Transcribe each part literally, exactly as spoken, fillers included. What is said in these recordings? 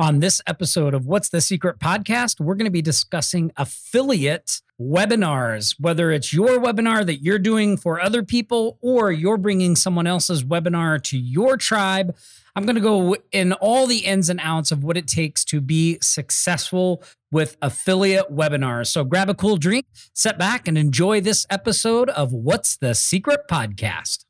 On this episode of What's the Secret Podcast, we're going to be discussing affiliate webinars, whether it's your webinar that you're doing for other people or you're bringing someone else's webinar to your tribe. I'm going to go in all the ins and outs of what it takes to be successful with affiliate webinars. So grab a cool drink, sit back, and enjoy this episode of What's the Secret Podcast.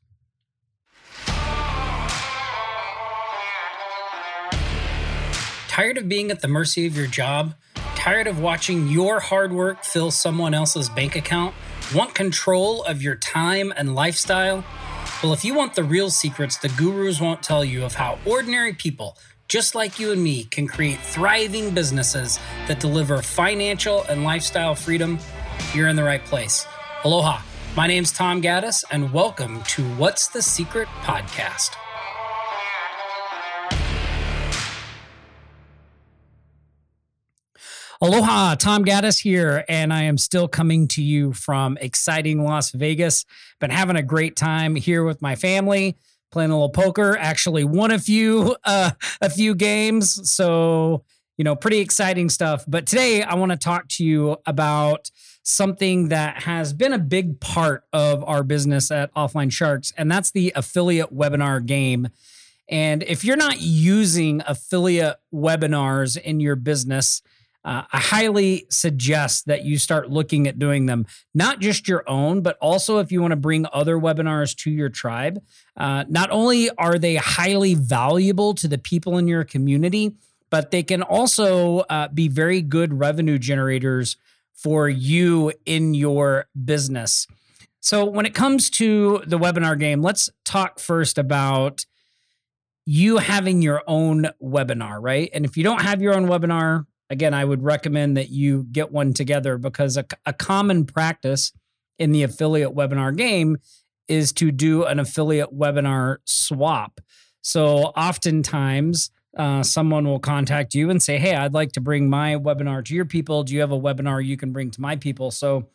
Tired of being at the mercy of your job? Tired of watching your hard work fill someone else's bank account? Want control of your time and lifestyle? Well, if you want the real secrets the gurus won't tell you of how ordinary people, just like you and me, can create thriving businesses that deliver financial and lifestyle freedom, you're in the right place. Aloha. My name's Tom Gaddis, and welcome to What's the Secret Podcast. Aloha, Tom Gaddis here, and I am still coming to you from exciting Las Vegas. Been having a great time here with my family, playing a little poker, actually won a few, uh, a few games. So, you know, pretty exciting stuff. But today I want to talk to you about something that has been a big part of our business at Offline Sharks, and that's the affiliate webinar game. And if you're not using affiliate webinars in your business, Uh, I highly suggest that you start looking at doing them, not just your own, but also if you want to bring other webinars to your tribe. Uh, not only are they highly valuable to the people in your community, but they can also uh, be very good revenue generators for you in your business. So when it comes to the webinar game, let's talk first about you having your own webinar, right? And if you don't have your own webinar, again, I would recommend that you get one together, because a, a common practice in the affiliate webinar game is to do an affiliate webinar swap. So oftentimes uh, someone will contact you and say, hey, I'd like to bring my webinar to your people. Do you have a webinar you can bring to my people? So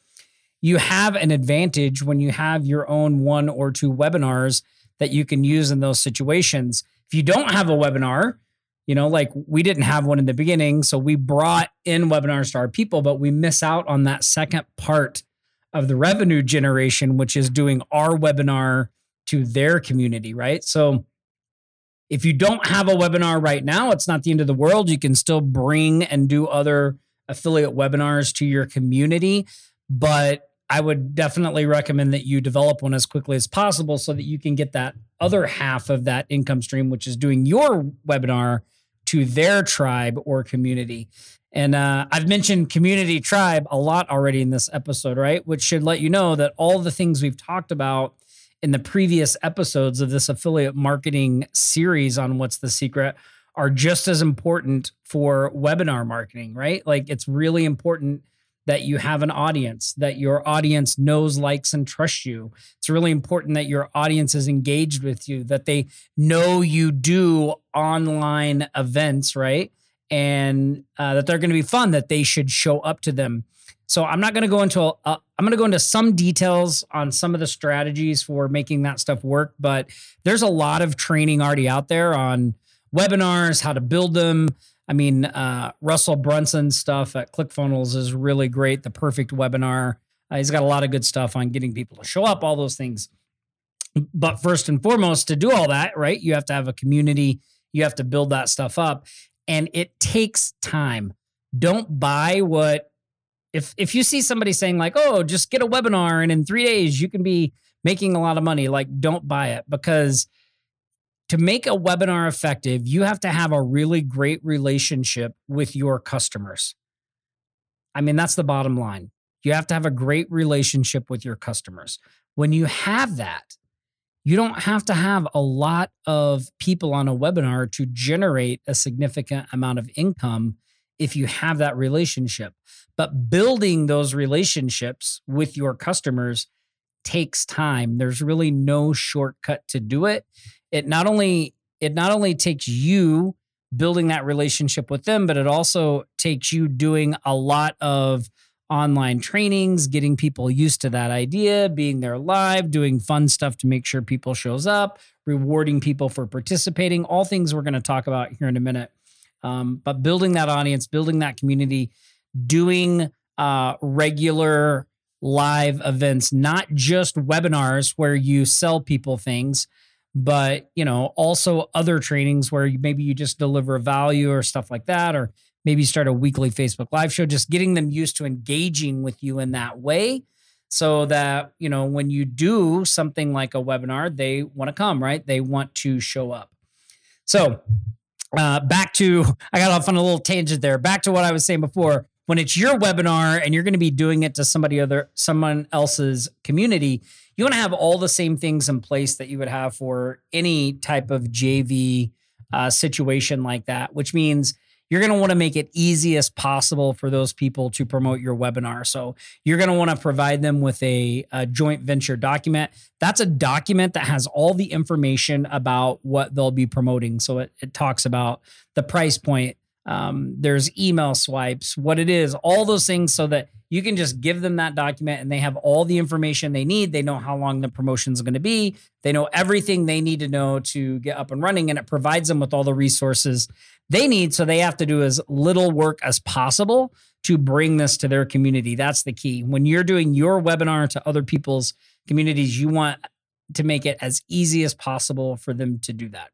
you have an advantage when you have your own one or two webinars that you can use in those situations. If you don't have a webinar, You know, like we didn't have one in the beginning, so we brought in webinars to our people, but we miss out on that second part of the revenue generation, which is doing our webinar to their community, right? So if you don't have a webinar right now, it's not the end of the world. You can still bring and do other affiliate webinars to your community, but I would definitely recommend that you develop one as quickly as possible so that you can get that other half of that income stream, which is doing your webinar to their tribe or community. And uh, I've mentioned community tribe a lot already in this episode, right? Which should let you know that all the things we've talked about in the previous episodes of this affiliate marketing series on What's the Secret are just as important for webinar marketing, right? Like it's really important that you have an audience, that your audience knows, likes, and trusts you. It's really important that your audience is engaged with you, that they know you do online events, right? And uh, that they're going to be fun, that they should show up to them. So I'm not going to go into, a, uh, I'm going to go into some details on some of the strategies for making that stuff work, but there's a lot of training already out there on webinars, how to build them. I mean, uh, Russell Brunson's stuff at ClickFunnels is really great. The Perfect Webinar. Uh, he's got a lot of good stuff on getting people to show up, all those things. But first and foremost, to do all that, right, you have to have a community. You have to build that stuff up. And it takes time. Don't buy what, if, if you see somebody saying like, oh, just get a webinar and in three days you can be making a lot of money. Like, don't buy it, because to make a webinar effective, you have to have a really great relationship with your customers. I mean, that's the bottom line. You have to have a great relationship with your customers. When you have that, you don't have to have a lot of people on a webinar to generate a significant amount of income if you have that relationship. But building those relationships with your customers takes time. There's really no shortcut to do it. It not only it not only takes you building that relationship with them, but it also takes you doing a lot of online trainings, getting people used to that idea, being there live, doing fun stuff to make sure people shows up, rewarding people for participating, all things we're going to talk about here in a minute. Um, but building that audience, building that community, doing uh, regular live events, not just webinars where you sell people things, but, you know, also other trainings where you, maybe you just deliver value or stuff like that, or maybe start a weekly Facebook live show, just getting them used to engaging with you in that way so that, you know, when you do something like a webinar, they want to come, right? They want to show up. So uh, back to, I got off on a little tangent there, back to what I was saying before. When it's your webinar and you're going to be doing it to somebody other, someone else's community, you want to have all the same things in place that you would have for any type of J V uh, situation like that, which means you're going to want to make it easiest possible for those people to promote your webinar. So you're going to want to provide them with a, a joint venture document. That's a document that has all the information about what they'll be promoting. So it, it talks about the price point. Um, there's email swipes, what it is, all those things, so that you can just give them that document and they have all the information they need. They know how long the promotion is going to be. They know everything they need to know to get up and running, and it provides them with all the resources they need. So they have to do as little work as possible to bring this to their community. That's the key. When you're doing your webinar to other people's communities, you want to make it as easy as possible for them to do that.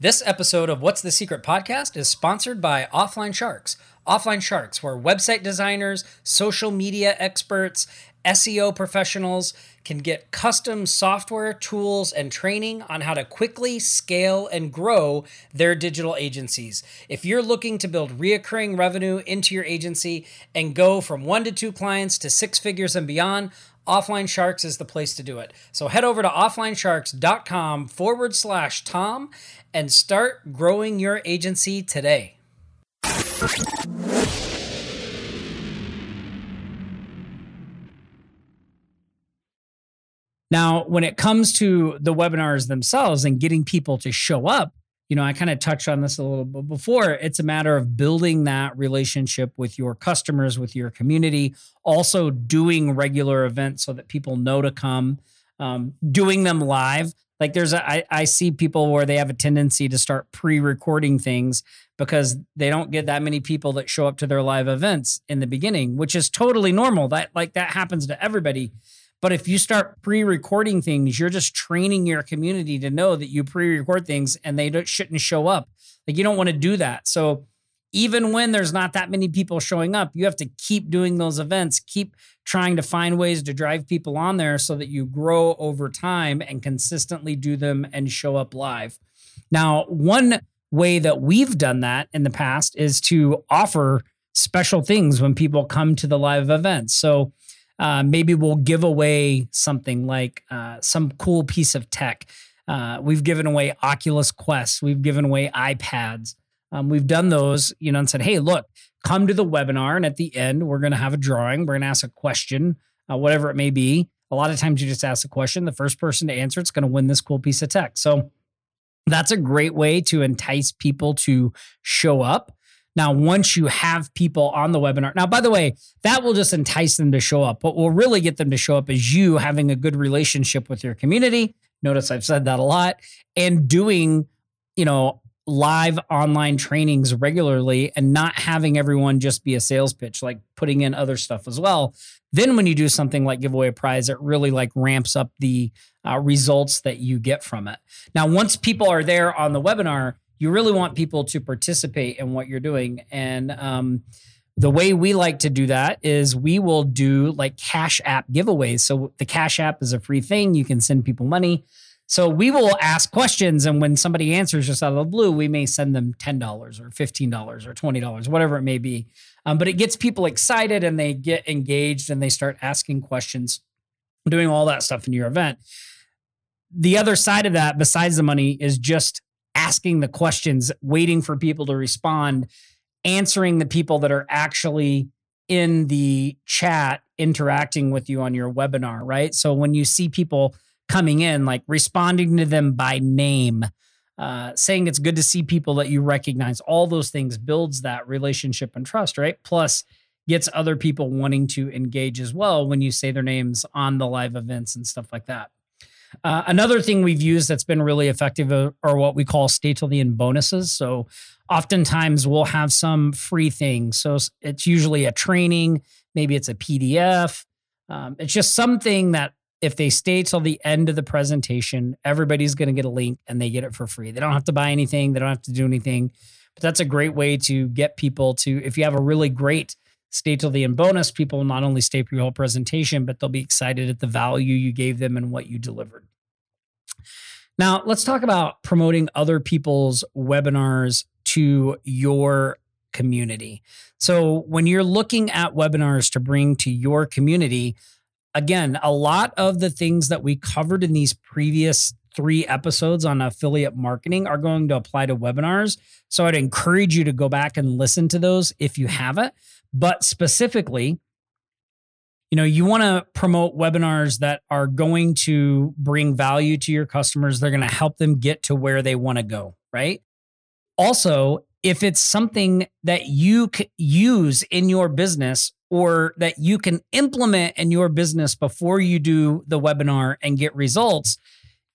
This episode of What's the Secret podcast is sponsored by Offline Sharks. Offline Sharks, where website designers, social media experts, S E O professionals can get custom software, tools, and training on how to quickly scale and grow their digital agencies. If you're looking to build reoccurring revenue into your agency and go from one to two clients to six figures and beyond, Offline Sharks is the place to do it. So head over to offlinesharks.com forward slash Tom and start growing your agency today. Now, when it comes to the webinars themselves and getting people to show up, you know, I kind of touched on this a little bit before. It's a matter of building that relationship with your customers, with your community, also doing regular events so that people know to come, um, doing them live. Like there's a, I, I see people where they have a tendency to start pre-recording things because they don't get that many people that show up to their live events in the beginning, which is totally normal. That like that happens to everybody. But if you start pre-recording things, you're just training your community to know that you pre-record things and they don't, shouldn't show up. Like you don't want to do that. So even when there's not that many people showing up, you have to keep doing those events, keep trying to find ways to drive people on there so that you grow over time and consistently do them and show up live. Now, one way that we've done that in the past is to offer special things when people come to the live events. So Uh, maybe we'll give away something like uh, some cool piece of tech. Uh, we've given away Oculus Quest. We've given away iPads. Um, we've done those, you know, and said, hey, look, come to the webinar. And at the end, we're going to have a drawing. We're going to ask a question, uh, whatever it may be. A lot of times you just ask a question. The first person to answer it's going to win this cool piece of tech. So that's a great way to entice people to show up. Now, once you have people on the webinar, now, by the way, that will just entice them to show up. What will really get them to show up is you having a good relationship with your community. Notice I've said that a lot, and doing, you know, live online trainings regularly and not having everyone just be a sales pitch, like putting in other stuff as well. Then when you do something like give away a prize, it really like ramps up the uh, results that you get from it. Now, once people are there on the webinar, you really want people to participate in what you're doing. And um, the way we like to do that is we will do like Cash App giveaways. So the Cash App is a free thing. You can send people money. So we will ask questions. And when somebody answers just out of the blue, we may send them ten dollars or fifteen dollars or twenty dollars, whatever it may be. Um, but it gets people excited and they get engaged and they start asking questions, doing all that stuff in your event. The other side of that, besides the money, is just asking the questions, waiting for people to respond, answering the people that are actually in the chat, interacting with you on your webinar, right? So when you see people coming in, like responding to them by name, uh, saying it's good to see people that you recognize, all those things builds that relationship and trust, right? Plus gets other people wanting to engage as well when you say their names on the live events and stuff like that. Uh, another thing we've used that's been really effective are what we call stay till the end bonuses. So oftentimes we'll have some free thing. So it's usually a training, maybe it's a P D F. Um, it's just something that if they stay till the end of the presentation, everybody's going to get a link and they get it for free. They don't have to buy anything. They don't have to do anything. But that's a great way to get people to, if you have a really great stay till the end bonus, people will not only stay for your whole presentation, but they'll be excited at the value you gave them and what you delivered. Now, let's talk about promoting other people's webinars to your community. So when you're looking at webinars to bring to your community, again, a lot of the things that we covered in these previous three episodes on affiliate marketing are going to apply to webinars. So I'd encourage you to go back and listen to those if you haven't. But specifically, you know, you want to promote webinars that are going to bring value to your customers. They're going to help them get to where they want to go, right? Also, if it's something that you can use in your business or that you can implement in your business before you do the webinar and get results,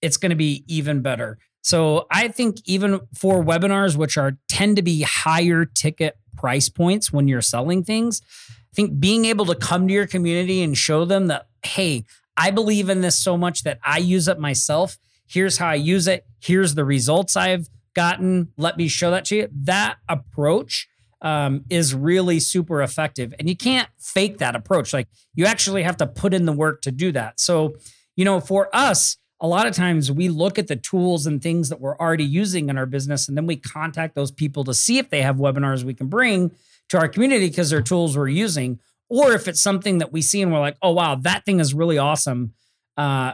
it's going to be even better. So I think even for webinars, which are tend to be higher ticket price points when you're selling things, I think being able to come to your community and show them that, hey, I believe in this so much that I use it myself. Here's how I use it. Here's the results I've gotten. Let me show that to you. That approach um, is really super effective. And you can't fake that approach. Like you actually have to put in the work to do that. So, you know, for us, a lot of times we look at the tools and things that we're already using in our business, and then we contact those people to see if they have webinars we can bring to our community because they're tools we're using, or if it's something that we see and we're like, oh, wow, that thing is really awesome. Uh,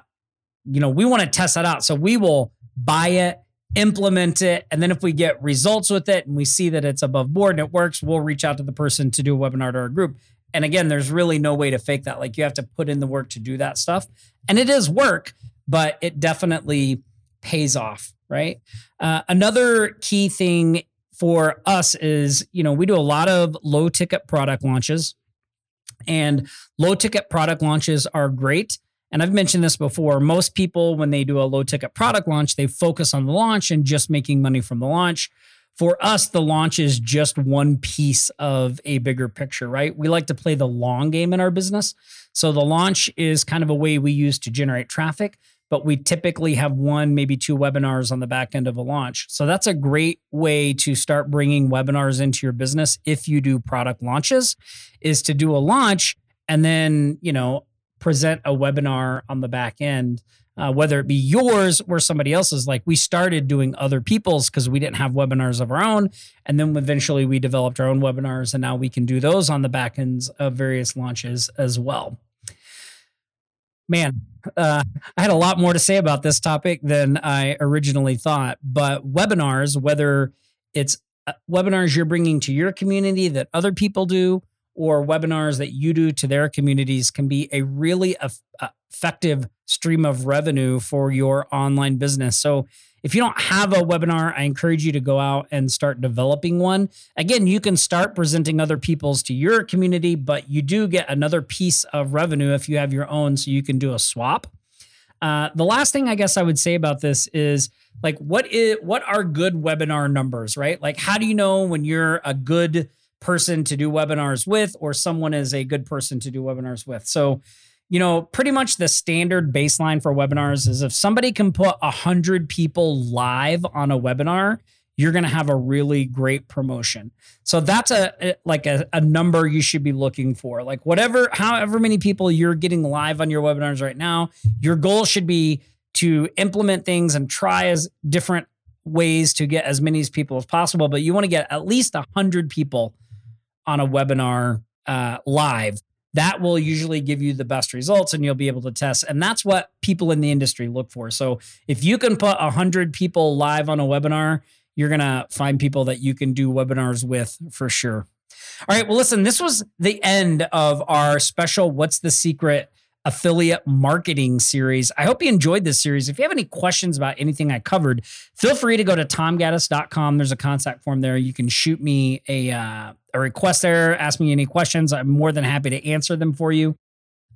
you know, we want to test that out. So we will buy it, implement it, and then if we get results with it and we see that it's above board and it works, we'll reach out to the person to do a webinar to our group. And again, there's really no way to fake that. Like you have to put in the work to do that stuff. And it is work, but it definitely pays off, right? Uh, another key thing for us is, you know, we do a lot of low ticket product launches, and low ticket product launches are great. And I've mentioned this before. Most people, when they do a low ticket product launch, they focus on the launch and just making money from the launch. For us, the launch is just one piece of a bigger picture, right? We like to play the long game in our business. So the launch is kind of a way we use to generate traffic, but we typically have one, maybe two webinars on the back end of a launch. So that's a great way to start bringing webinars into your business if you do product launches, is to do a launch and then, you know, present a webinar on the back end, uh, whether it be yours or somebody else's. Like we started doing other people's because we didn't have webinars of our own. And then eventually we developed our own webinars, and now we can do those on the back ends of various launches as well. Man, uh, I had a lot more to say about this topic than I originally thought, but webinars, whether it's webinars you're bringing to your community that other people do, or webinars that you do to their communities, can be a really effective stream of revenue for your online business. So if you don't have a webinar, I encourage you to go out and start developing one. Again, you can start presenting other people's to your community, but you do get another piece of revenue if you have your own, so you can do a swap. Uh, the last thing I guess I would say about this is, like, what is what are good webinar numbers, right? Like, how do you know when you're a good person to do webinars with, or someone is a good person to do webinars with? So, you know, pretty much the standard baseline for webinars is if somebody can put a hundred people live on a webinar, you're going to have a really great promotion. So that's a, like a, a number you should be looking for. Like whatever, however many people you're getting live on your webinars right now, your goal should be to implement things and try as different ways to get as many as people as possible. But you want to get at least a hundred people on a webinar uh, live. That will usually give you the best results, and you'll be able to test. And that's what people in the industry look for. So if you can put one hundred people live on a webinar, you're going to find people that you can do webinars with for sure. All right. Well, listen, this was the end of our special What's the Secret Affiliate Marketing series. I hope you enjoyed this series. If you have any questions about anything I covered, feel free to go to tom gaddis dot com. There's a contact form there. You can shoot me a, uh, a request there. Ask me any questions. I'm more than happy to answer them for you.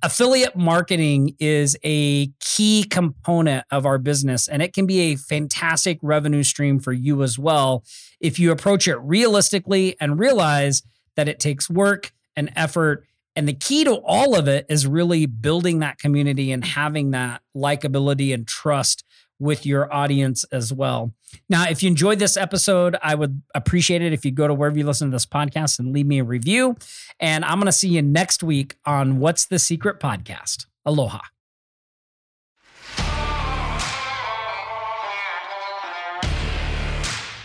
Affiliate marketing is a key component of our business, and it can be a fantastic revenue stream for you as well if you approach it realistically and realize that it takes work and effort. And the key to all of it is really building that community and having that likability and trust with your audience as well. Now, if you enjoyed this episode, I would appreciate it if you go to wherever you listen to this podcast and leave me a review. And I'm going to see you next week on What's the Secret Podcast. Aloha.